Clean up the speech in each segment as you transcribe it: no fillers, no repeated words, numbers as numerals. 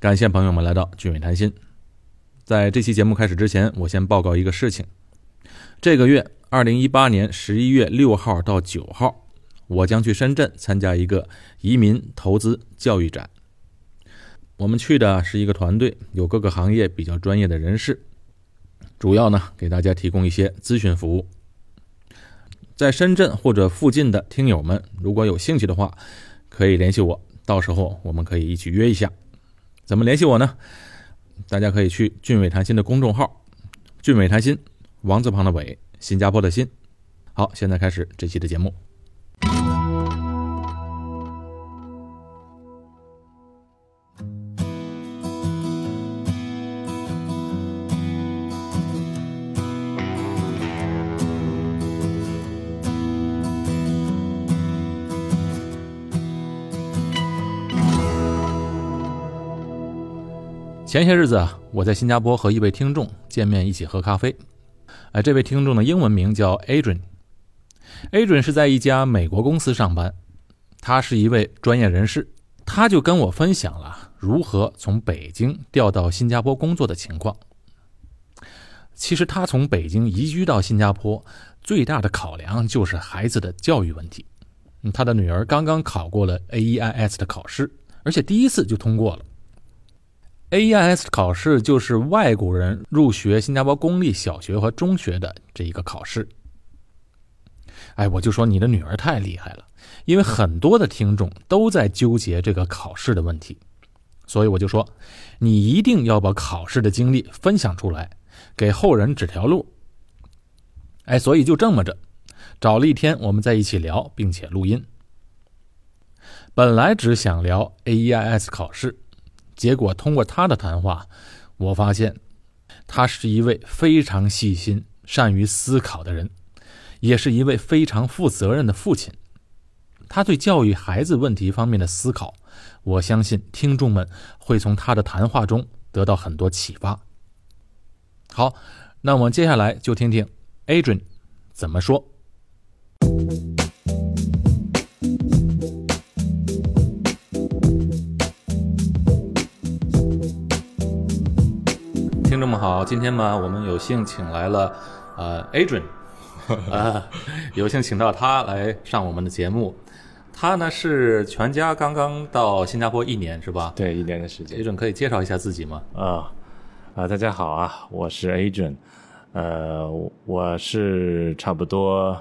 感谢朋友们来到聚美谈心。在这期节目开始之前，我先报告一个事情。这个月2018年11月6号到9号，我将去深圳参加一个移民投资教育展。我们去的是一个团队，有各个行业比较专业的人士，主要呢给大家提供一些咨询服务。在深圳或者附近的听友们，如果有兴趣的话，可以联系我，到时候我们可以一起约一下。怎么联系我呢？大家可以去俊伟谈心的公众号，俊伟谈心，王字旁的伟，新加坡的新。好，现在开始这期的节目。前些日子啊，我在新加坡和一位听众见面，一起喝咖啡。这位听众的英文名叫 Adrian。Adrian 是在一家美国公司上班，他是一位专业人士，他就跟我分享了如何从北京调到新加坡工作的情况。其实他从北京移居到新加坡，最大的考量就是孩子的教育问题。他的女儿刚刚考过了 AEIS 的考试，而且第一次就通过了。AEIS 考试就是外国人入学新加坡公立小学和中学的这一个考试。我就说你的女儿太厉害了，因为很多的听众都在纠结这个考试的问题，所以我就说你一定要把考试的经历分享出来，给后人指条路。所以就这么着，找了一天我们在一起聊，并且录音。本来只想聊 AEIS 考试，结果通过他的谈话，我发现他是一位非常细心、善于思考的人，也是一位非常负责任的父亲。他对教育孩子问题方面的思考，我相信听众们会从他的谈话中得到很多启发。好，那我们接下来就听听 Adrian 怎么说。听众们好，今天嘛，我们有幸请来了Adrian， 有幸请到他来上我们的节目。他呢是全家刚刚到新加坡1年是吧？对，1年的时间。Adrian 可以介绍一下自己吗？大家好啊，我是 Adrian， 我是差不多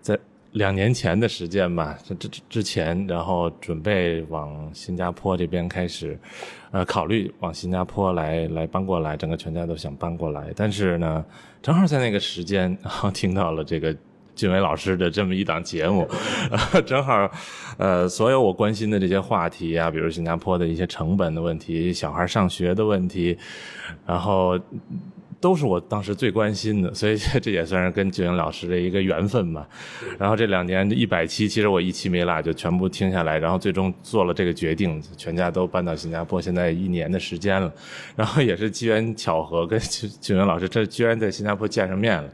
在2年前的时间吧，之前，然后准备往新加坡这边开始，考虑往新加坡来搬过来，整个全家都想搬过来。但是呢，正好在那个时间，然后听到了这个俊伟老师的这么一档节目，正好，所有我关心的这些话题啊，比如新加坡的一些成本的问题、小孩上学的问题，然后都是我当时最关心的，所以这也算是跟俊伟老师的一个缘分吧。然后这2年100期，其实我1期没落，就全部听下来，然后最终做了这个决定，全家都搬到新加坡，现在1年的时间了。然后也是机缘巧合，跟俊伟老师这居然在新加坡见上面了，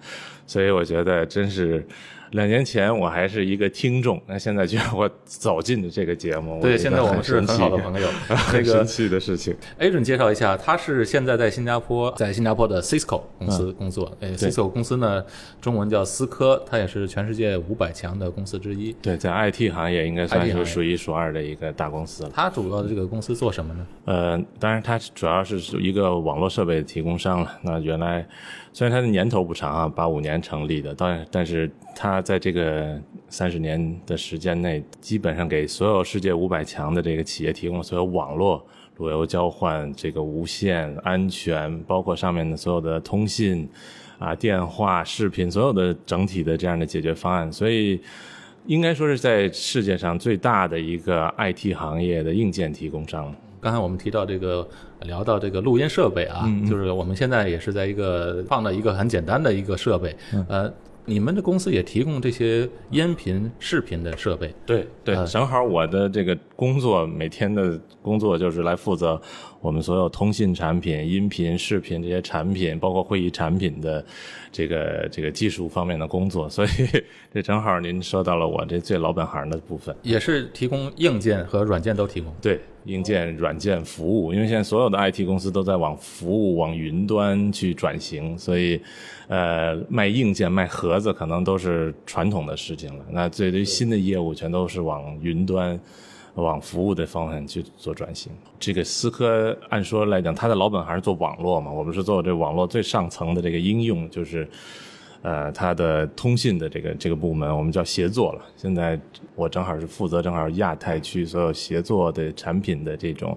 所以我觉得真是2年前我还是一个听众，那现在居然我走进了这个节目。对，现在我们是很好的朋友，很神奇的事情。Adrian 介绍一下，他是现在在新加坡的 Cisco 公司工作。Cisco 公司呢，中文叫思科，它也是全世界500强的公司之一。对，在 IT 行业应该算是数1数2的一个大公司了。它主要的这个公司做什么呢？当然它主要是一个网络设备提供商了。那原来虽然它的年头不长啊，85年成立的，但是它在这个30年的时间内，基本上给所有世界500强的这个企业提供所有网络、路由交换、这个无线、安全，包括上面的所有的通信啊、电话、视频，所有的整体的这样的解决方案。所以应该说是在世界上最大的一个 IT 行业的硬件提供商。刚才我们聊到这个录音设备啊，就是我们现在也是在一个放了一个很简单的一个设备，你们的公司也提供这些音频、视频的设备？对对，正好我的这个工作，每天的工作就是来负责我们所有通信产品、音频、视频这些产品，包括会议产品的这个技术方面的工作。所以这正好您说到了我这最老本行的部分，也是提供硬件和软件都提供。对硬件、软件、服务，因为现在所有的 IT 公司都在往服务、往云端去转型，所以卖硬件、卖盒子可能都是传统的事情了。那对于新的业务，全都是往云端、往服务的方向去做转型。这个思科按说来讲，它的老本还是做网络嘛，我们是做这网络最上层的这个应用，就是它的通信的这个部门，我们叫协作了。现在我正好是负责正好亚太区所有协作的产品的这种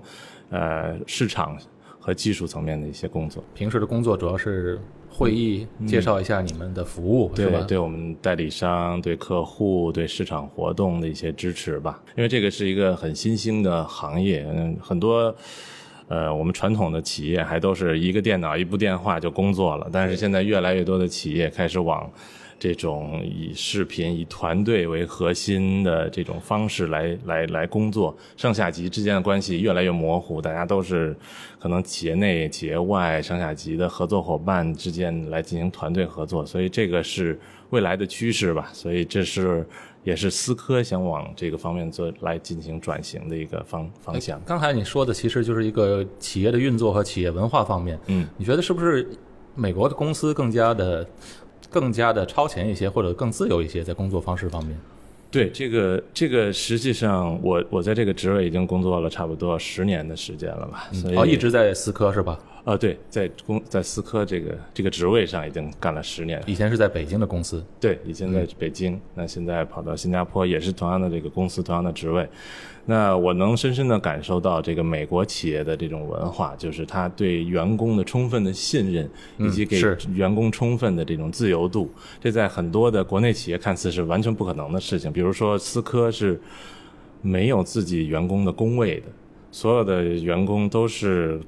市场和技术层面的一些工作。平时的工作主要是会议，介绍一下你们的服务，是吧？对，对我们代理商、对客户、对市场活动的一些支持吧。因为这个是一个很新兴的行业，很多我们传统的企业还都是一个电脑一部电话就工作了，但是现在越来越多的企业开始往这种以视频、以团队为核心的这种方式来工作，上下级之间的关系越来越模糊，大家都是可能企业内、企业外、上下级的合作伙伴之间来进行团队合作，所以这个是未来的趋势吧。所以这是也是思科想往这个方面做来进行转型的一个方向。刚才你说的其实就是一个企业的运作和企业文化方面，你觉得是不是美国的公司更加的超前一些，或者更自由一些在工作方式方面？对，这个实际上我在这个职位已经工作了差不多10年的时间了吧，所以一直在思科是吧？对，在思科这个职位上已经干了10年了。以前是在北京的公司？对，以前在北京，那现在跑到新加坡，也是同样的这个公司，同样的职位。那我能深深的感受到这个美国企业的这种文化，就是他对员工的充分的信任，以及给员工充分的这种自由度，这在很多的国内企业看似是完全不可能的事情。比如说思科是没有自己员工的工位的，所有的员工都是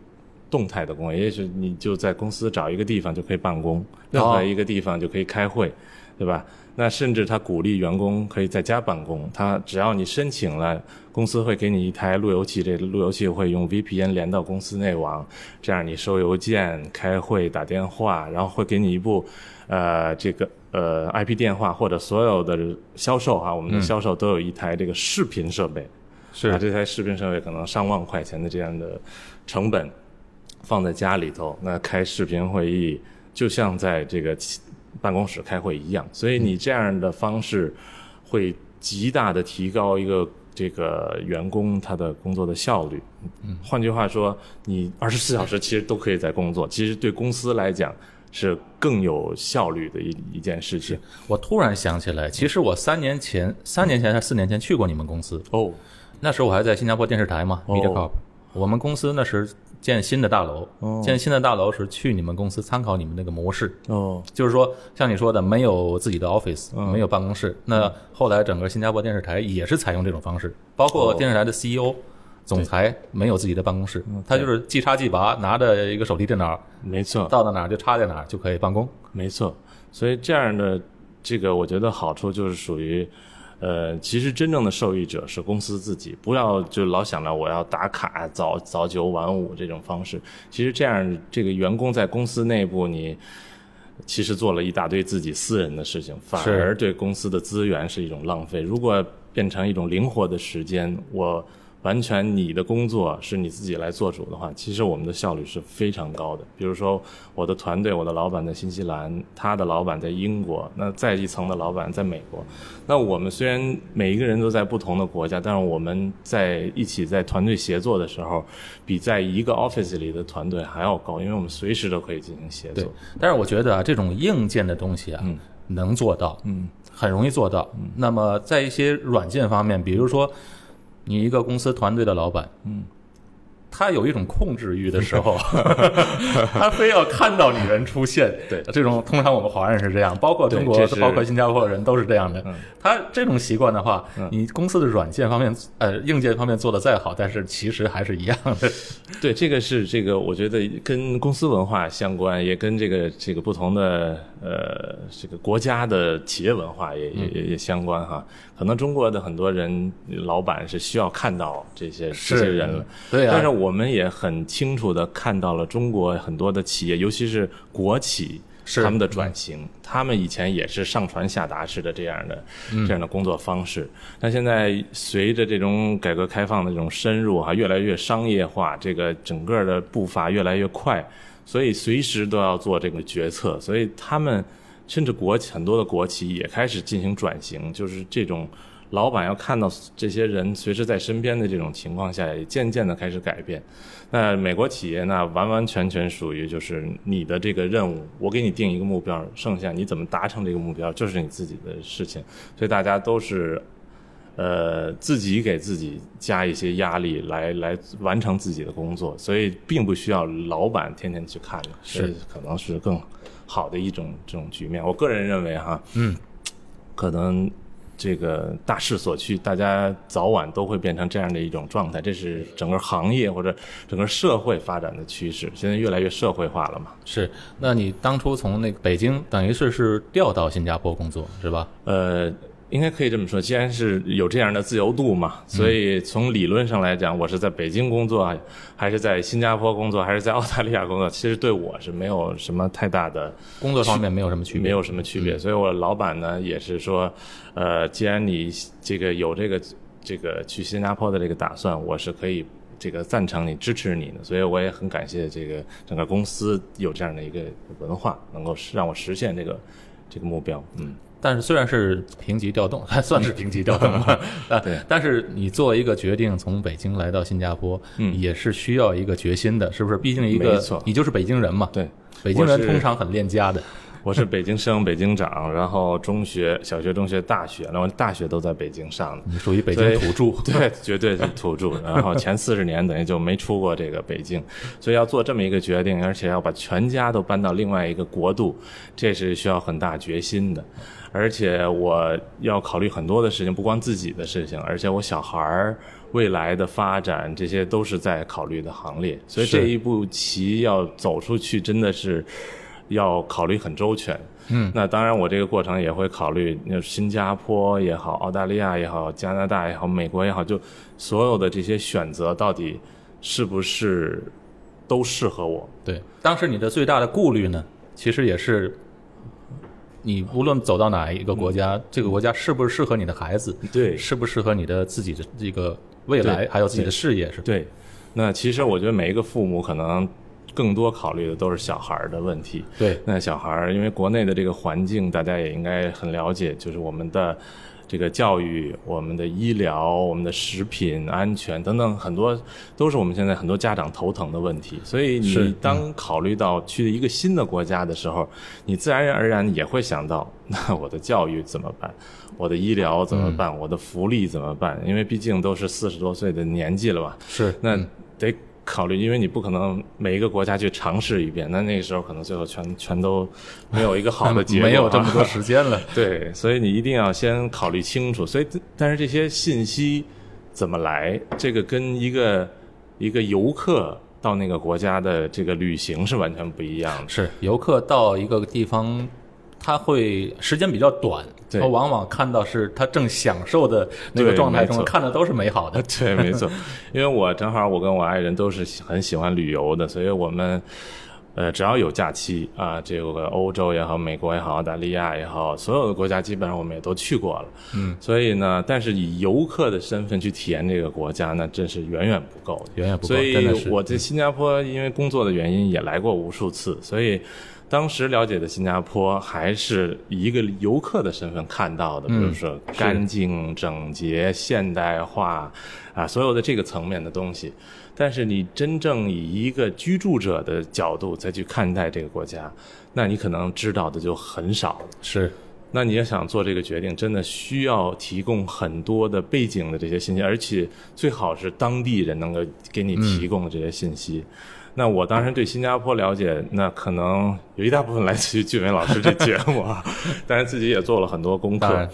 动态的工位，也许你就在公司找一个地方就可以办公，任何一个地方就可以开会，对吧？那甚至他鼓励员工可以在家办公，他只要你申请了，公司会给你一台路由器，这路由器会用 VPN 连到公司内网，这样你收邮件、开会、打电话，然后会给你一部IP 电话，或者所有的销售我们的销售都有一台这个视频设备，是这台视频设备可能上万块钱的这样的成本放在家里头，那开视频会议就像在这个办公室开会一样，所以你这样的方式会极大的提高一个这个员工他的工作的效率。换句话说，你24小时其实都可以在工作，其实对公司来讲是更有效率的一件事情。我突然想起来，其实我三年前还是4年前去过你们公司哦，那时候我还在新加坡电视台嘛 MediaCorp，我们公司那时建新的大楼，是去你们公司参考你们那个模式，就是说像你说的没有自己的 office，没有办公室。那后来整个新加坡电视台也是采用这种方式，包括电视台的 CEO，总裁没有自己的办公室，他就是即插即拔，拿着一个手提电脑，没错，到哪就插在哪就可以办公，没错。所以这样的这个我觉得好处就是属于其实真正的受益者是公司自己，不要就老想着我要打卡早9晚5这种方式。其实这样这个员工在公司内部你其实做了一大堆自己私人的事情，反而对公司的资源是一种浪费。如果变成一种灵活的时间，我完全你的工作是你自己来做主的话，其实我们的效率是非常高的。比如说我的团队，我的老板在新西兰，他的老板在英国，那再一层的老板在美国，那我们虽然每一个人都在不同的国家，但是我们在一起在团队协作的时候比在一个 office 里的团队还要高，因为我们随时都可以进行协作。对，但是我觉得这种硬件的东西能做到，很容易做到。那么在一些软件方面，比如说你一个公司团队的老板，他有一种控制欲的时候，他非要看到女人出现，对，这种通常我们华人是这样，包括中国，包括新加坡人都是这样的。他这种习惯的话，你公司的软件方面、硬件方面做得再好，但是其实还是一样的。对，这个是这个，我觉得跟公司文化相关，也跟这个不同的这个国家的企业文化也相关哈。可能中国的很多人老板是需要看到这些人了，对啊，但是我们也很清楚的看到了中国很多的企业，尤其是国企，他们的转型，他们以前也是上传下达式的这样的工作方式，但现在随着这种改革开放的这种深入啊，越来越商业化，这个整个的步伐越来越快，所以随时都要做这个决策，所以他们甚至很多的国企也开始进行转型，就是这种老板要看到这些人随时在身边的这种情况下，也渐渐的开始改变。那美国企业呢，完完全全属于就是你的这个任务，我给你定一个目标，剩下你怎么达成这个目标就是你自己的事情。所以大家都是自己给自己加一些压力来完成自己的工作，所以并不需要老板天天去看的，是可能是更好的一种这种局面。我个人认为哈，可能这个大势所趋，大家早晚都会变成这样的一种状态，这是整个行业或者整个社会发展的趋势，现在越来越社会化了嘛。是，那你当初从那个北京等于是调到新加坡工作是吧？应该可以这么说，既然是有这样的自由度嘛，所以从理论上来讲，我是在北京工作还是在新加坡工作还是在澳大利亚工作，其实对我是没有什么太大的，工作方面没有什么区别，没有什么区别。所以我老板呢也是说既然你这个有这个去新加坡的这个打算，我是可以这个赞成你支持你的，所以我也很感谢这个整个公司有这样的一个文化，能够让我实现这个目标。但是虽然是评级调动，还算是评级调动吧但是你做一个决定从北京来到新加坡，也是需要一个决心的，是不是？毕竟你就是北京人嘛。对，北京人通常很恋家的。我是北京生，北京长，然后小学、中学、大学，然后大学都在北京上的。你属于北京土著，对，绝对是土著。然后前40年等于就没出过这个北京，所以要做这么一个决定，而且要把全家都搬到另外一个国度，这是需要很大决心的。而且我要考虑很多的事情，不光自己的事情，而且我小孩未来的发展，这些都是在考虑的行列。所以这一步棋要走出去，真的是要考虑很周全。那当然我这个过程也会考虑新加坡也好，澳大利亚也好，加拿大也好，美国也好，就所有的这些选择到底是不是都适合我。对，当时你的最大的顾虑呢，其实也是你无论走到哪一个国家，这个国家是不是适合你的孩子，对，是不是适合你的自己的这个未来，还有自己的事业，是吧？对，那其实我觉得每一个父母可能更多考虑的都是小孩的问题。对，那小孩因为国内的这个环境大家也应该很了解，就是我们的这个教育，我们的医疗，我们的食品安全等等，很多都是我们现在很多家长头疼的问题。所以你当考虑到去一个新的国家的时候，你自然而然也会想到，那我的教育怎么办，我的医疗怎么办，我的福利怎么办，因为毕竟都是40多岁的年纪了吧。是，那得考虑，因为你不可能每一个国家去尝试一遍，那个时候可能最后全都没有一个好的结果，没有这么多时间了。对，所以你一定要先考虑清楚。所以，但是这些信息怎么来，这个跟一个游客到那个国家的这个旅行是完全不一样的。是，游客到一个地方，他会时间比较短，他往往看到是他正享受的那个状态中，看的都是美好的。对，没错。因为我正好我跟我爱人都是很喜欢旅游的，所以我们只要有假期啊，这个欧洲也好，美国也好，澳大利亚也好，所有的国家基本上我们也都去过了。所以呢，但是以游客的身份去体验这个国家呢，真是远远不够的，远远不够。所以我在新加坡因为工作的原因也来过无数次，所以当时了解的新加坡还是以一个游客的身份看到的，比如说干净、整洁、现代化啊，所有的这个层面的东西。但是你真正以一个居住者的角度再去看待这个国家，那你可能知道的就很少了。是，那你也想做这个决定，真的需要提供很多的背景的这些信息，而且最好是当地人能够给你提供的这些信息。那我当时对新加坡了解，那可能有一大部分来自于俊伟老师这节目啊，但是自己也做了很多功课。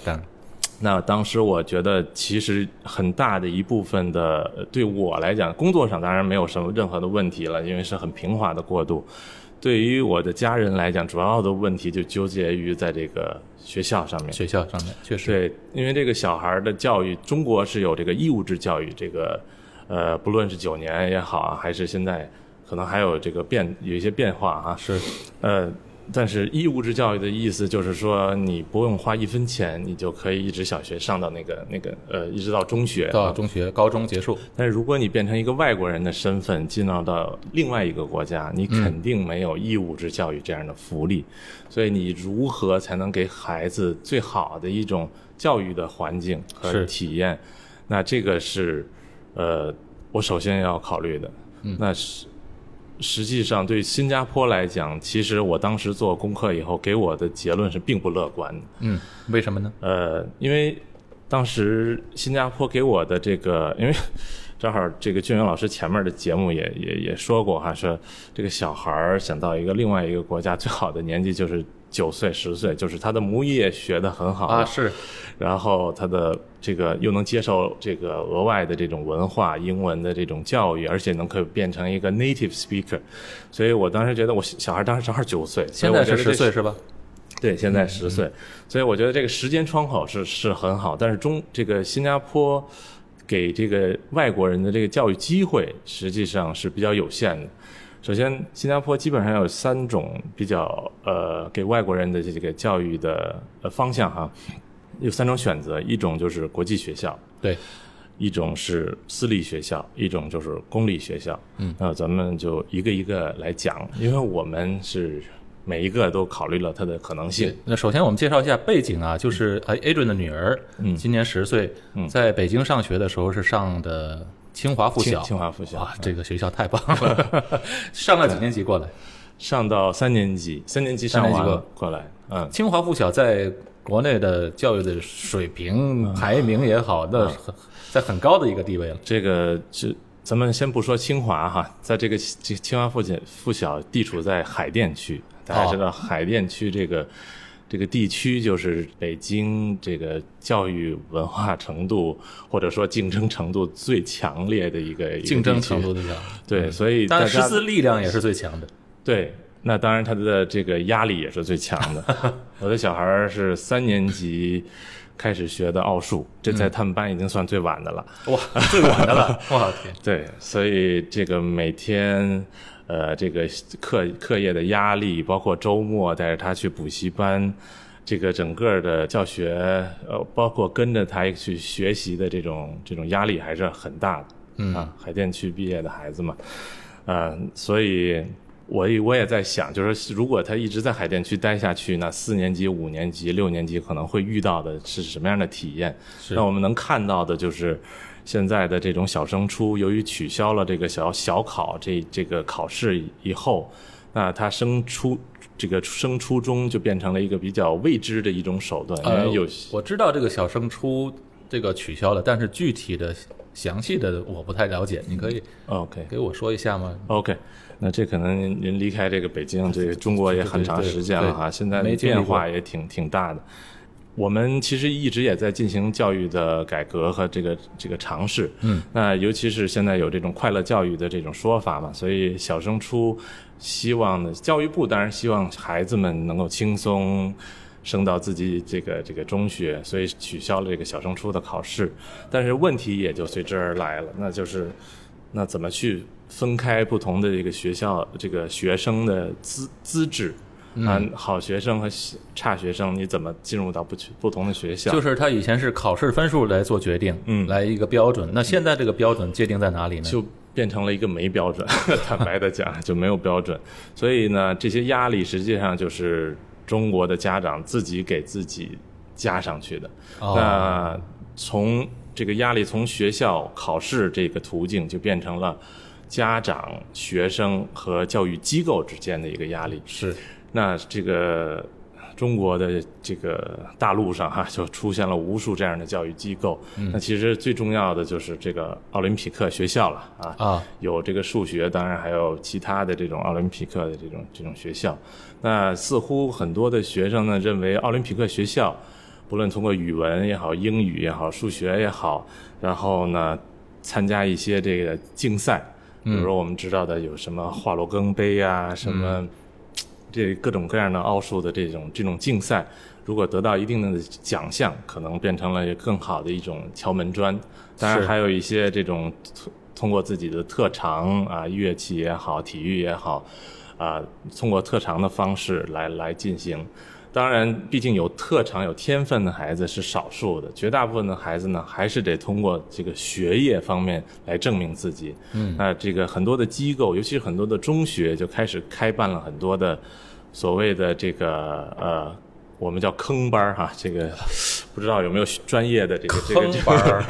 那当时我觉得，其实很大的一部分的，对我来讲，工作上当然没有什么任何的问题了，因为是很平滑的过渡。对于我的家人来讲，主要的问题就纠结于在这个学校上面，确实。对，因为这个小孩的教育，中国是有这个义务制教育，这个不论是9年也好，还是现在。可能还有这个有一些变化啊，是，但是义务制教育的意思就是说，你不用花一分钱，你就可以一直小学上到一直到中学，到中学、高中结束。但是如果你变成一个外国人的身份进入到另外一个国家，你肯定没有义务制教育这样的福利。所以你如何才能给孩子最好的一种教育的环境和体验？那这个是我首先要考虑的。那是。实际上对新加坡来讲，其实我当时做功课以后给我的结论是并不乐观的。为什么呢？因为当时新加坡给我的这个，因为正好这个俊元老师前面的节目也说过哈，说这个小孩想到一个另外一个国家最好的年纪就是9岁10岁，就是他的母语也学得很好啊，是，然后他的这个又能接受这个额外的这种文化英文的这种教育，而且能可以变成一个 native speaker。 所以我当时觉得我小孩当时正好9岁，现在是10岁是吧？对，现在10岁。所以我觉得这个时间窗口是很好，但是这个新加坡给这个外国人的这个教育机会实际上是比较有限的。首先，新加坡基本上有3种比较给外国人的这个教育的方向哈，有3种选择，一种就是国际学校，对，一种是私立学校，一种就是公立学校。那咱们就一个一个来讲，因为我们是每一个都考虑了它的可能性。那首先我们介绍一下背景啊，就是 Adrian 的女儿，今年10岁，在北京上学的时候是上的清华附小。清华附小啊，这个学校太棒了。上了几年级过来？上到3年级，3年级上完过来。清华附小在国内的教育的水平排名也好，那在很高的一个地位了。这个咱们先不说清华哈，在这个清华附小地处在海淀区。大家知道海淀区这个地区就是北京这个教育文化程度或者说竞争程度最强烈的一个竞争程度的样子。对，所以但师资力量也是最强的。对，那当然他的这个压力也是最强的。我的小孩是3年级开始学的奥数，这在他们班已经算最晚的了。哇，最晚的了！哇，天。对，所以这个每天。这个课业的压力，包括周末带着他去补习班，这个整个的教学，包括跟着他去学习的这种压力还是很大的。海淀区毕业的孩子嘛，所以我也在想，就是如果他一直在海淀区待下去，那4年级、5年级、6年级可能会遇到的是什么样的体验？那我们能看到的就是。现在的这种小升初，由于取消了这个小考这个考试以后，那他升初中就变成了一个比较未知的一种手段。我知道这个小升初这个取消了，但是具体的详细的我不太了解，你可以 OK 给我说一下吗？ OK， 那这可能您离开这个北京这个中国也很长时间了哈，现在变化也挺大的。我们其实一直也在进行教育的改革和这个尝试。那尤其是现在有这种快乐教育的这种说法嘛，所以小升初希望的教育部当然希望孩子们能够轻松升到自己这个中学，所以取消了这个小升初的考试。但是问题也就随之而来了，那就是那怎么去分开不同的这个学校这个学生的资质。好学生和差学生你怎么进入到不同的学校？就是他以前是考试分数来做决定，来一个标准。那现在这个标准界定在哪里呢？就变成了一个没标准，坦白的讲就没有标准。所以呢，这些压力实际上就是中国的家长自己给自己加上去的。那从这个压力从学校考试这个途径就变成了家长、学生和教育机构之间的一个压力。是。那这个中国的这个大陆上哈，就出现了无数这样的教育机构。那其实最重要的就是这个奥林匹克学校了啊，有这个数学，当然还有其他的这种奥林匹克的这种学校。那似乎很多的学生呢认为奥林匹克学校，不论通过语文也好、英语也好、数学也好，然后呢参加一些这个竞赛，比如说我们知道的有什么华罗庚杯啊，什么。这各种各样的奥数的这种竞赛，如果得到一定的奖项，可能变成了更好的一种敲门砖。当然还有一些这种通过自己的特长啊，乐器也好，体育也好，通过特长的方式来进行。当然毕竟有特长有天分的孩子是少数的，绝大部分的孩子呢还是得通过这个学业方面来证明自己。那这个很多的机构，尤其是很多的中学就开始开办了很多的所谓的这个我们叫坑班哈，这个不知道有没有专业的这个班儿，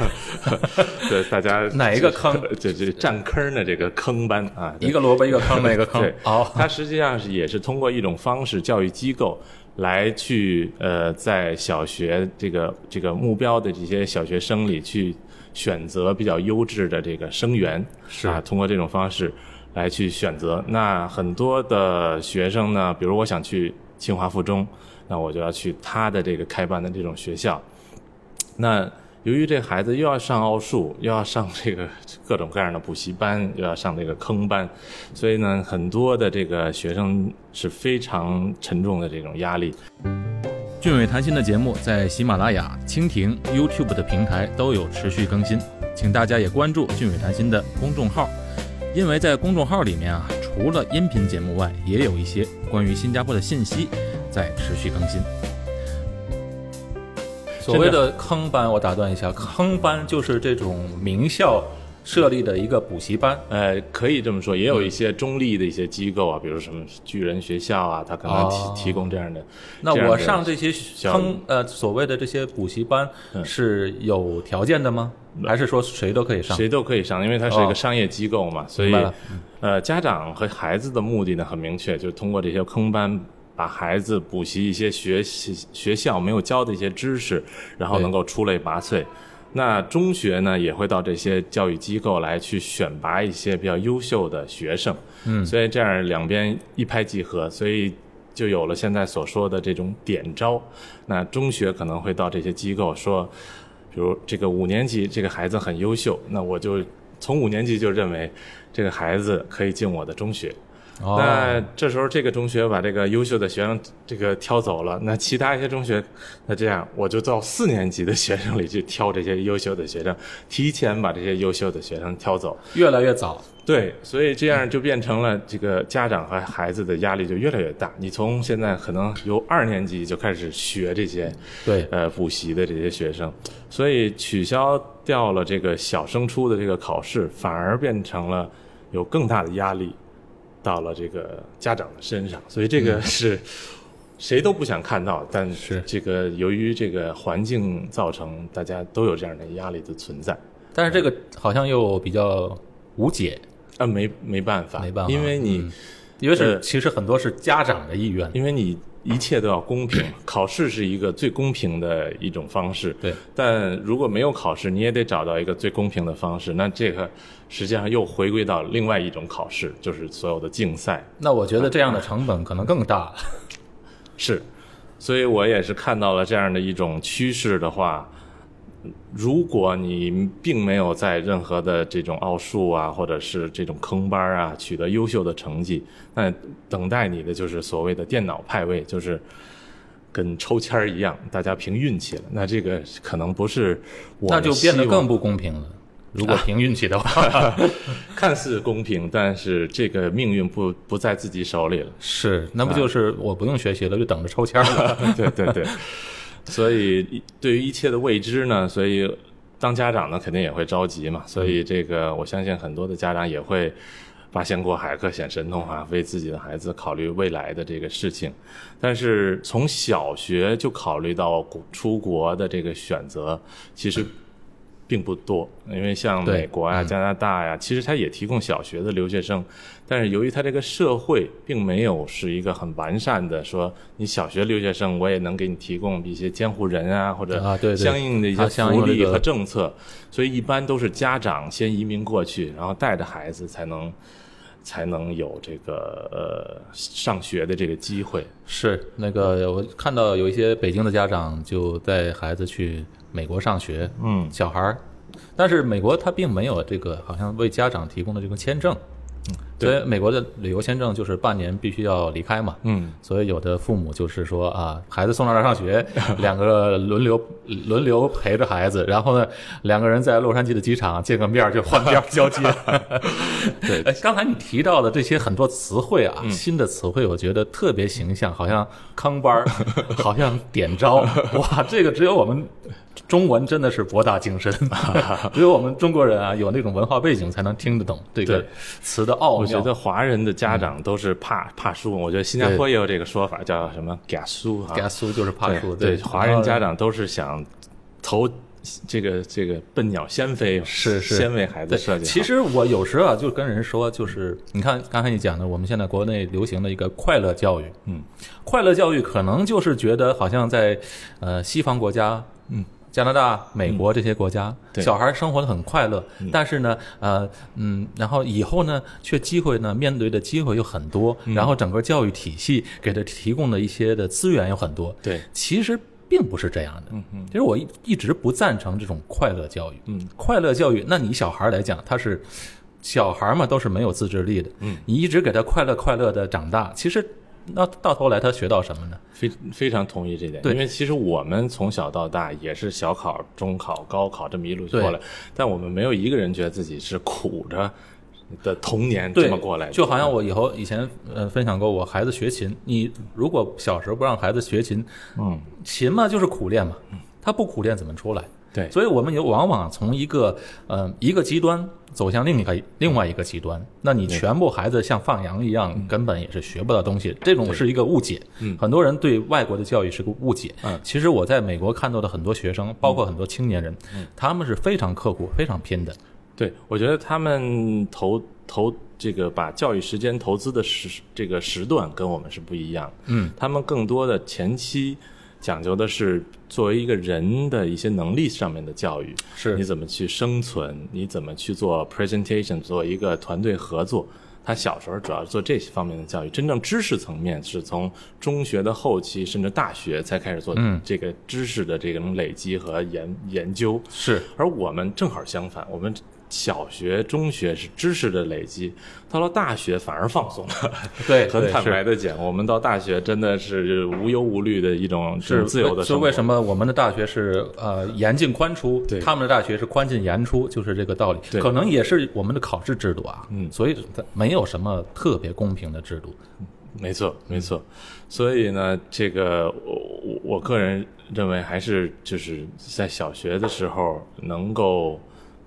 对大家哪一个坑？这占坑的这个坑班啊，一个萝卜一个坑的一个坑。对，好，它实际上也是通过一种方式，教育机构来去在小学这个目标的这些小学生里去选择比较优质的这个生源，是啊，通过这种方式来去选择。那很多的学生呢，比如我想去清华附中。那我就要去他的这个开办的这种学校，那由于这孩子又要上奥数，又要上这个各种各样的补习班，又要上这个坑班，所以呢，很多的这个学生是非常沉重的这种压力。俊伟谈心的节目在喜马拉雅、蜻蜓、YouTube 的平台都有持续更新，请大家也关注俊伟谈心的公众号，因为在公众号里面啊，除了音频节目外，也有一些关于新加坡的信息。在持续更新。所谓的坑班，我打断一下，坑班就是这种名校设立的一个补习班，可以这么说，也有一些中立的一些机构啊，比如什么巨人学校啊，他可能提供这样的。那我上这些所谓的这些补习班是有条件的吗？还是说谁都可以上？谁都可以上，因为它是一个商业机构嘛，所以家长和孩子的目的呢很明确，就是通过这些坑班。把孩子补习一些学校没有教的一些知识，然后能够出类拔萃。那中学呢也会到这些教育机构来去选拔一些比较优秀的学生，所以这样两边一拍即合，所以就有了现在所说的这种点招。那中学可能会到这些机构说，比如这个5年级这个孩子很优秀，那我就从5年级就认为这个孩子可以进我的中学。那这时候这个中学把这个优秀的学生这个挑走了，那其他一些中学，那这样我就到4年级的学生里去挑这些优秀的学生，提前把这些优秀的学生挑走，越来越早。对，所以这样就变成了这个家长和孩子的压力就越来越大。你从现在可能由2年级就开始学这些补习的这些学生，所以取消掉了这个小升初的这个考试，反而变成了有更大的压力。到了这个家长的身上，所以这个是谁都不想看到，但是这个由于这个环境造成，大家都有这样的压力的存在。但是这个好像又比较无解啊，没办法，因为你因为是其实很多是家长的意愿，因为你一切都要公平，考试是一个最公平的一种方式。对，但如果没有考试，你也得找到一个最公平的方式。那这个实际上又回归到另外一种考试，就是所有的竞赛。那我觉得这样的成本可能更大了。是，所以我也是看到了这样的一种趋势的话，如果你并没有在任何的这种奥数啊，或者是这种坑班啊取得优秀的成绩，那等待你的就是所谓的电脑派位，就是跟抽签一样，大家凭运气了。那这个可能不是我的希望，那就变得更不公平了。如果凭运气的话，看似公平，但是这个命运不在自己手里了。是，那不就是我不用学习了，就等着抽签了。对对对。所以对于一切的未知呢，所以当家长呢肯定也会着急嘛，所以这个我相信很多的家长也会八仙过海各显神通啊，为自己的孩子考虑未来的这个事情。但是从小学就考虑到出国的这个选择其实并不多，因为像美国啊、加拿大呀、其实它也提供小学的留学生，但是由于它这个社会并没有是一个很完善的，说你小学留学生我也能给你提供一些监护人啊，或者相应的一些福利和政策，所以一般都是家长先移民过去，然后带着孩子才能有这个上学的这个机会。是，那个我看到有一些北京的家长就带孩子去美国上学，小孩，但是美国他并没有这个好像为家长提供的这个签证，所以美国的旅游签证就是半年必须要离开嘛，嗯，所以有的父母就是说啊，孩子送到那儿上学，两个轮流陪着孩子，然后呢，两个人在洛杉矶的机场见个面就换边交接。对，刚才你提到的这些很多词汇啊，新的词汇我觉得特别形象，好像康班，好像点招，哇，这个只有我们中文真的是博大精深，只有我们中国人啊有那种文化背景才能听得懂这个词的奥妙。我觉得华人的家长都是怕输，我觉得新加坡也有这个说法叫什么嘎输啊，嘎输就是怕输。 对， 对，华人家长都是想投这个笨鸟先飞，是是先为孩子设计。其实我有时啊就跟人说，就是你看刚才你讲的，我们现在国内流行的一个快乐教育，嗯，快乐教育可能就是觉得好像在西方国家，嗯，加拿大、美国这些国家，嗯，小孩生活的很快乐，嗯，但是呢，然后以后呢，却机会呢，面对的机会又很多，嗯，然后整个教育体系给他提供的一些的资源又很多，对，其实并不是这样的。嗯嗯，其实我一直不赞成这种快乐教育。嗯，快乐教育，那你小孩来讲，他是小孩嘛，都是没有自制力的。嗯，你一直给他快乐的长大，其实。那到头来他学到什么呢？非常同意这点。对，因为其实我们从小到大也是小考、中考、高考这么一路过来，但我们没有一个人觉得自己是苦着的童年这么过来的。就好像我以前分享过，我孩子学琴，你如果小时候不让孩子学琴，嗯，琴嘛就是苦练嘛，他不苦练怎么出来？对，所以我们也往往从一个极端走向另外一个极端，那你全部孩子像放羊一样，根本也是学不到东西，这种是一个误解。嗯，很多人对外国的教育是个误解。嗯，其实我在美国看到的很多学生，包括很多青年人，他们是非常刻苦、非常拼的。对，我觉得他们投这个把教育时间投资的时段跟我们是不一样。嗯，他们更多的前期。讲究的是作为一个人的一些能力上面的教育，是你怎么去生存，你怎么去做 presentation， 做一个团队合作，他小时候主要是做这些方面的教育，真正知识层面是从中学的后期甚至大学才开始做这个知识的这种累积和研究，是，而我们正好相反，我们小学、中学是知识的累积，到了大学反而放松了。对，很坦白的讲，我们到大学真的是无忧无虑的一种自由的生活。是为什么我们的大学是严进宽出，他们的大学是宽进严出，就是这个道理。可能也是我们的考试制度啊，嗯，所以没有什么特别公平的制度。没错，没错。所以呢，这个我个人认为还是就是在小学的时候能够。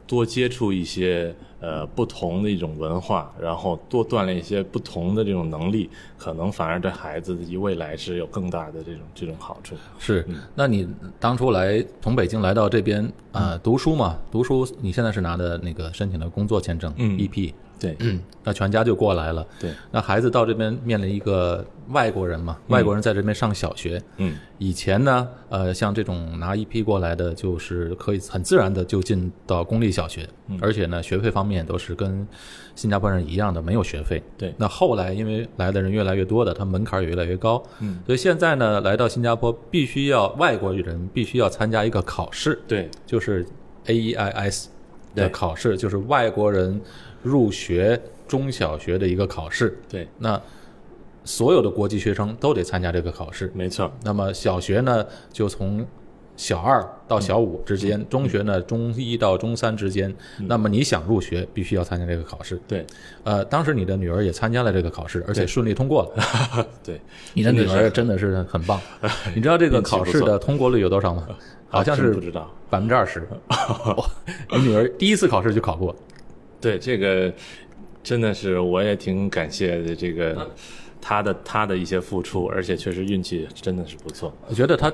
多接触一些不同的一种文化，然后多锻炼一些不同的这种能力，可能反而对孩子的未来是有更大的这种好处。是，那你当初从北京来到这边读书嘛，读书你现在是拿的那个申请的工作签证，EP。对，那全家就过来了。对，那孩子到这边面临一个外国人嘛，外国人在这边上小学。嗯，以前呢，像这种拿EP过来的，就是可以很自然的就进到公立小学，而且呢，学费方面都是跟新加坡人一样的，没有学费。对，那后来因为来的人越来越多的，他门槛也越来越高。嗯，所以现在呢，来到新加坡，外国人必须要参加一个考试。对，就是 AEIS 的考试，就是外国人。入学中小学的一个考试，对，那所有的国际学生都得参加这个考试，没错。那么小学呢，就从小二到小五之间，中学呢，中一到中三之间。那么你想入学，必须要参加这个考试。对，当时你的女儿也参加了这个考试，而且顺利通过了。对，你的女儿真的是很棒。你知道这个考试的通过率有多少吗？好像是20%。你女儿第一次考试就考过。对，这个真的是我也挺感谢的，这个他的一些付出，而且确实运气真的是不错。我觉得他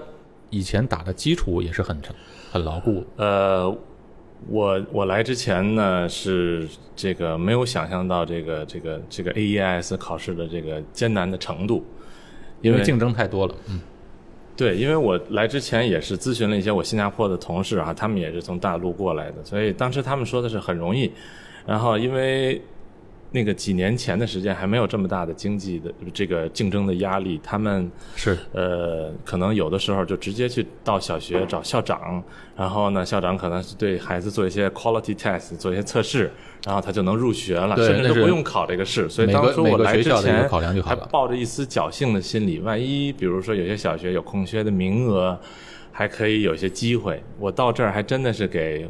以前打的基础也是很牢固。我来之前呢是这个没有想象到这个 AEIS 考试的这个艰难的程度，因为竞争太多了。嗯。对，因为我来之前也是咨询了一些我新加坡的同事啊，他们也是从大陆过来的，所以当时他们说的是很容易。然后因为那个几年前的时间还没有这么大的经济的这个竞争的压力，他们是可能有的时候就直接去到小学找校长，然后呢校长可能是对孩子做一些 quality test 做一些测试，然后他就能入学了，甚至都不用考这个试。所以当初我来之前还抱着一丝侥幸的心理，万一比如说有些小学有空缺的名额，还可以有些机会。我到这儿还真的是给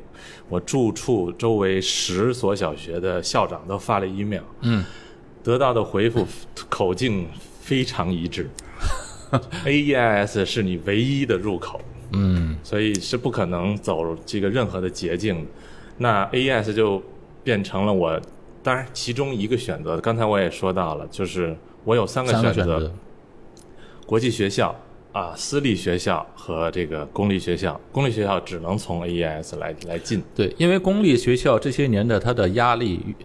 我住处周围10所小学的校长都发了 email， 得到的回复口径非常一致AEIS 是你唯一的入口，所以是不可能走这个任何的捷径的。那 AEIS 就变成了我，当然其中一个选择，刚才我也说到了，就是我有三个选择，国际学校啊，私立学校和这个公立学校，公立学校只能从 AEIS 来进。对，因为公立学校这些年的它的压力，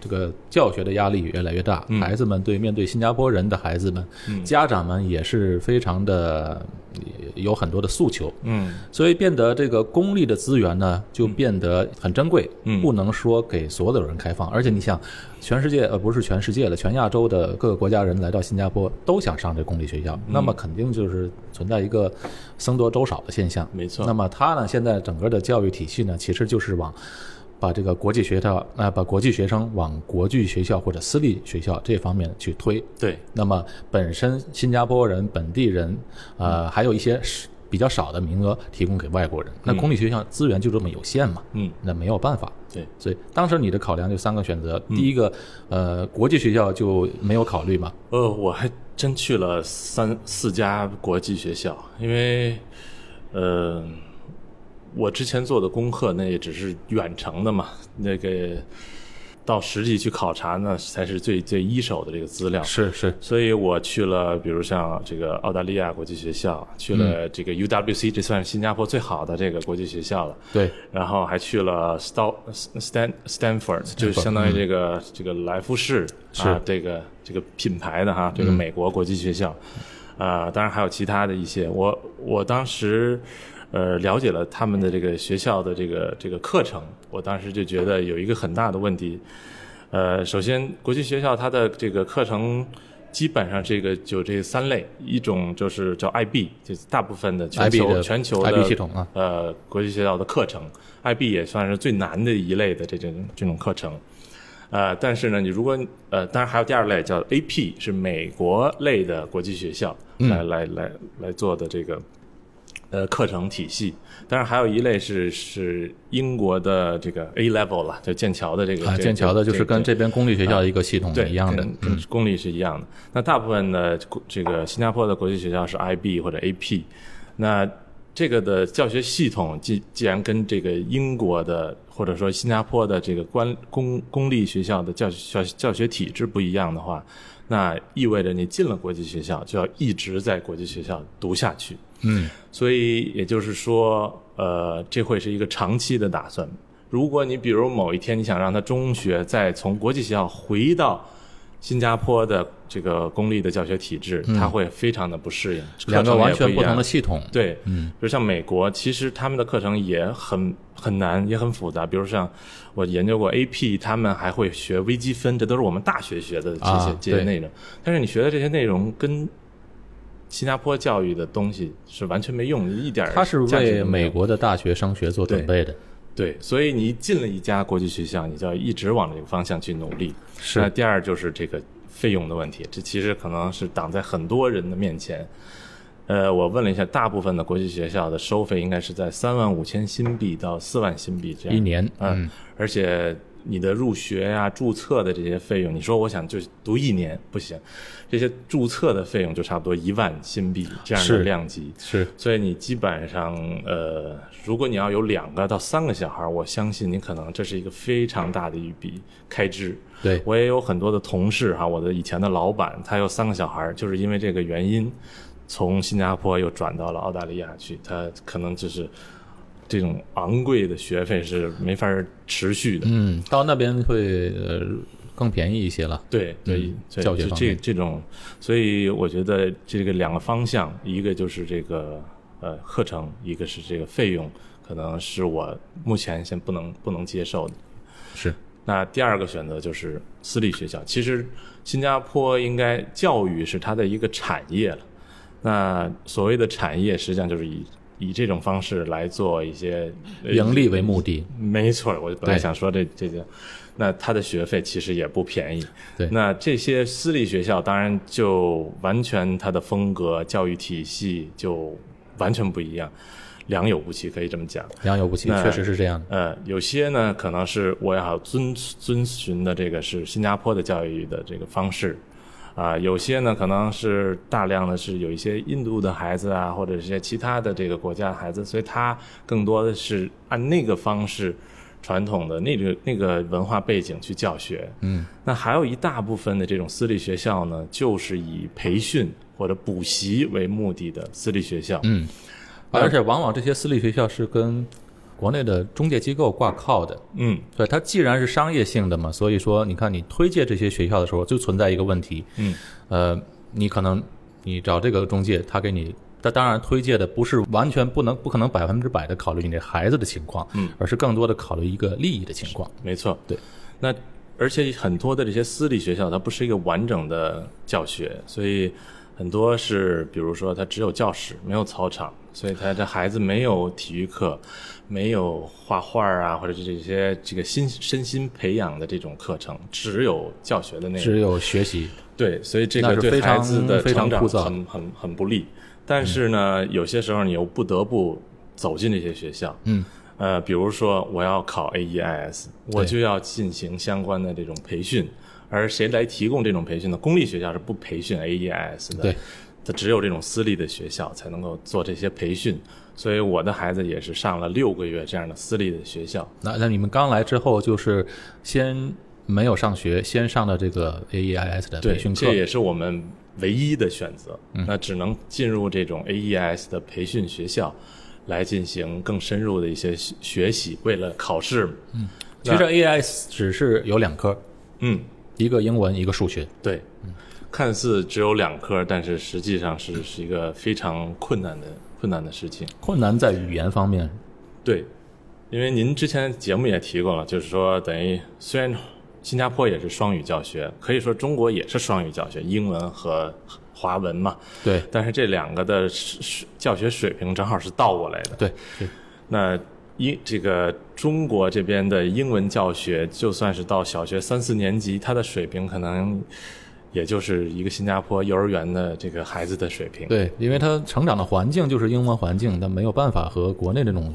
这个教学的压力越来越大，孩子们面对新加坡人的孩子们，家长们也是非常的有很多的诉求，所以变得这个公立的资源呢就变得很珍贵，不能说给所有人开放，而且你想，全世界不是全世界的，全亚洲的各个国家人来到新加坡都想上这公立学校，那么肯定就是存在一个僧多粥少的现象。没错。那么它呢，现在整个的教育体系呢，其实就是把这个国际学校，把国际学生往国际学校或者私立学校这方面去推。对。那么本身新加坡人本地人，还有一些比较少的名额提供给外国人，那公立学校资源就这么有限嘛，那没有办法。对，所以当时你的考量就三个选择，第一个，国际学校就没有考虑嘛。我还真去了3、4家国际学校，因为，我之前做的功课那也只是远程的嘛，那个到实际去考察呢才是最最一手的这个资料。是。所以我去了比如像这个澳大利亚国际学校，去了这个 UWC， 这算是新加坡最好的这个国际学校了。对。然后还去了 Stanford， 就相当于这个这个莱夫士啊，这个品牌的哈，这个美国国际学校。当然还有其他的一些。我当时了解了他们的这个学校的这个课程，我当时就觉得有一个很大的问题，首先国际学校它的这个课程基本上就这3类，一种就是叫 IB， 就是大部分的全球的 IB 系统啊，国际学校的课程 ，IB 也算是最难的一类的这种课程，但是呢，你如果当然还有第2类叫 AP， 是美国类的国际学校来做的这个。课程体系，当然还有一类是英国的这个 A level 了，就剑桥的这个剑桥的就是跟这边公立学校一个系统一样的，对，跟公立是一样的。那大部分的这个新加坡的国际学校是 IB 或者 AP， 那这个的教学系统既然跟这个英国的或者说新加坡的这个公立学校的教学体制不一样的话，那意味着你进了国际学校就要一直在国际学校读下去。所以也就是说，这会是一个长期的打算。如果你比如某一天你想让他中学再从国际学校回到新加坡的这个公立的教学体制，他会非常的不适应。两个完全不同的系统。对，比如像美国，其实他们的课程也很难，也很复杂。比如像我研究过 AP， 他们还会学微积分，这都是我们大学学的这些内容。但是你学的这些内容跟新加坡教育的东西是完全没用，一点它是为美国的大学升学做准备的。对，所以你进了一家国际学校，你就要一直往这个方向去努力。是。那第2就是这个费用的问题，这其实可能是挡在很多人的面前。我问了一下，大部分的国际学校的收费应该是在35000新币到40000新币这样一年。而且你的入学呀、注册的这些费用，你说我想就读一年不行，这些注册的费用就差不多10000新币这样的量级。是。所以你基本上如果你要有2到3个小孩，我相信你可能这是一个非常大的一笔开支。对，我也有很多的同事哈，我的以前的老板他有3个小孩，就是因为这个原因从新加坡又转到了澳大利亚去，他可能就是这种昂贵的学费是没法持续的。到那边会更便宜一些了。对，教学方面这种，所以我觉得这个两个方向，一个就是这个课程，一个是这个费用，可能是我目前先不能接受的。是。那第二个选择就是私立学校。其实新加坡应该教育是它的一个产业了，那所谓的产业实际上就是以这种方式来做一些盈利为目的。没错，我本来想说这些。那它的学费其实也不便宜。对，那这些私立学校当然就完全它的风格、教育体系就完全不一样，良莠不齐，可以这么讲。良莠不齐确实是这样的。有些呢可能是我要遵循的这个是新加坡的教育的这个方式。有些呢可能是大量的是有一些印度的孩子啊，或者一些其他的这个国家孩子，所以他更多的是按那个方式传统的那个文化背景去教学。嗯，那还有一大部分的这种私立学校呢，就是以培训或者补习为目的的私立学校。嗯，而且往往这些私立学校是跟国内的中介机构挂靠的。嗯，所以它既然是商业性的嘛，所以说你看你推介这些学校的时候就存在一个问题。嗯，你可能你找这个中介，他给你，他当然推介的不是完全不可能100%的考虑你的孩子的情况，嗯，而是更多的考虑一个利益的情况。没错，对。那而且很多的这些私立学校它不是一个完整的教学，所以很多是比如说它只有教室没有操场，所以他这孩子没有体育课，没有画画啊，或者是这些这个身心培养的这种课程，只有教学的内容，只有学习。对，所以这个对孩子的成长很不利。但是呢，有些时候你又不得不走进这些学校。嗯，比如说我要考 AEIS， 我就要进行相关的这种培训，而谁来提供这种培训呢？公立学校是不培训 AEIS 的。对。它只有这种私立的学校才能够做这些培训，所以我的孩子也是上了6个月这样的私立的学校。那你们刚来之后就是先没有上学，先上了这个 AEIS 的培训课。对，这也是我们唯一的选择。嗯，那只能进入这种 AEIS 的培训学校来进行更深入的一些学习，为了考试。嗯，其实 AEIS 只是有2科，嗯，一个英文，一个数学。对。嗯，看似只有2科，但是实际上是一个非常困难的事情。困难在语言方面。对，因为您之前节目也提过了，就是说等于虽然新加坡也是双语教学，可以说中国也是双语教学，英文和华文嘛。对。但是这2个的教学水平正好是倒过来的。对。对。那这个中国这边的英文教学，就算是到小学3、4年级，它的水平可能也就是一个新加坡幼儿园的这个孩子的水平。对，因为他成长的环境就是英文环境，但没有办法和国内这种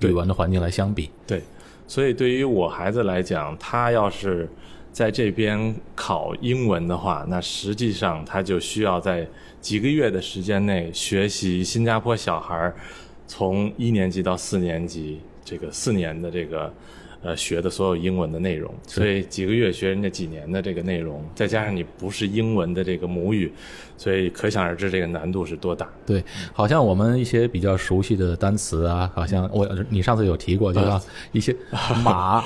语文的环境来相比。 对，所以对于我孩子来讲，他要是在这边考英文的话，那实际上他就需要在几个月的时间内学习新加坡小孩从1年级到4年级这个4年的这个学的所有英文的内容，所以几个月学人家几年的这个内容，再加上你不是英文的这个母语，所以可想而知这个难度是多大。对，好像我们一些比较熟悉的单词啊，好像你上次有提过，就是一些马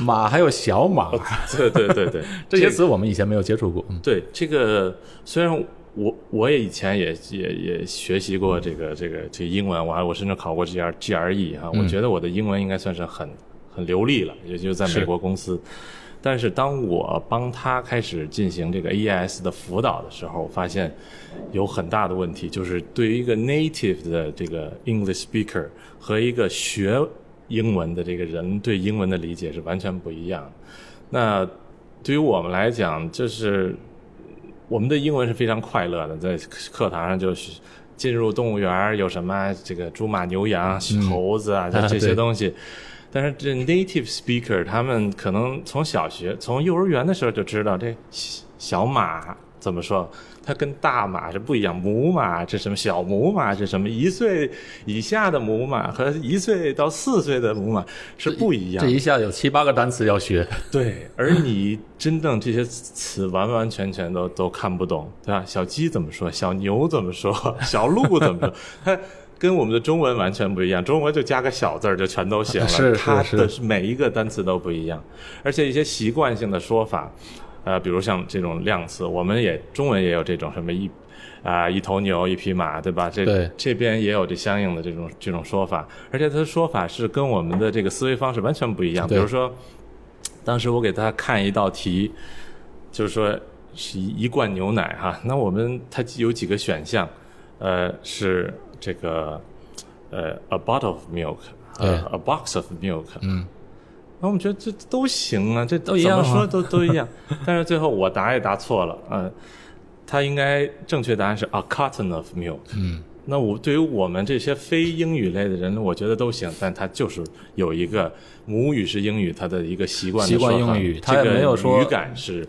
马还有小马，对对对对，这些词我们以前没有接触过。对，这个虽然我也以前也学习过这个英文，我甚至考过 GRE 哈，我觉得我的英文应该算是很流利了，也就在美国公司。但是当我帮他开始进行这个 AEIS 的辅导的时候，我发现有很大的问题，就是对于一个 native 的这个 English speaker 和一个学英文的这个人对英文的理解是完全不一样。那对于我们来讲，就是我们的英文是非常快乐的，在课堂上就进入动物园有什么这个猪马牛羊猴子啊，这些东西。但是这 native speaker 他们可能从小学从幼儿园的时候就知道这小马怎么说，它跟大马是不一样，母马这什么，小母马这什么，1岁以下的母马和1岁到4岁的母马是不一样的。这一下有7、8个单词要学。对，而你真正这些词完完全全都看不懂，对吧？小鸡怎么说，小牛怎么说，小鹿怎么说，它跟我们的中文完全不一样，中文就加个小字就全都行了。是，它的每一个单词都不一样，而且一些习惯性的说法，比如像这种量词，我们也中文也有这种什么一头牛一匹马，对吧？对，这边也有这相应的这种说法，而且它的说法是跟我们的这个思维方式完全不一样。比如说当时我给他看一道题，就是说是一罐牛奶哈，那我们它有几个选项，是这个a bottle of milk， a box of milk， 嗯，那我们觉得这都行啊，这都一样，怎么说都一样，但是最后我答也答错了，它应该正确答案是 a carton of milk， 嗯。那我对于我们这些非英语类的人，我觉得都行，但他就是有一个母语是英语，他的一个习惯的说法，习惯英语，他也没有说语感是。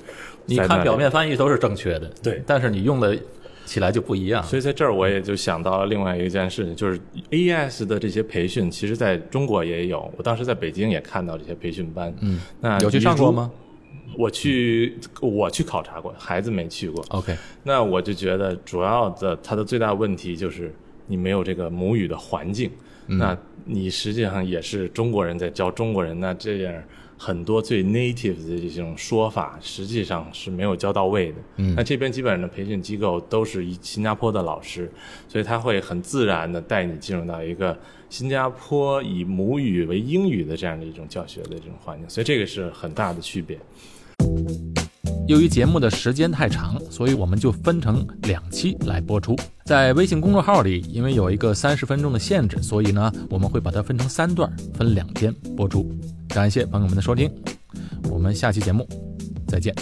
你看表面翻译都是正确的，对，但是你用的起来就不一样。所以在这儿我也就想到了另外一件事情，就是 AES 的这些培训，其实在中国也有，我当时在北京也看到这些培训班，嗯，那有去上过吗？我去考察过，孩子没去过。OK， 那我就觉得主要的它的最大问题就是你没有这个母语的环境，嗯，那你实际上也是中国人在教中国人，那这样很多最 native 的这种说法实际上是没有教到位的。嗯，那这边基本上的培训机构都是新加坡的老师，所以他会很自然的带你进入到一个新加坡以母语为英语的这样的一种教学的这种环境，所以这个是很大的区别。由于节目的时间太长，所以我们就分成2期来播出。在微信公众号里，因为有一个30分钟的限制，所以呢，我们会把它分成3段，分2天播出。感谢朋友们的收听，我们下期节目再见。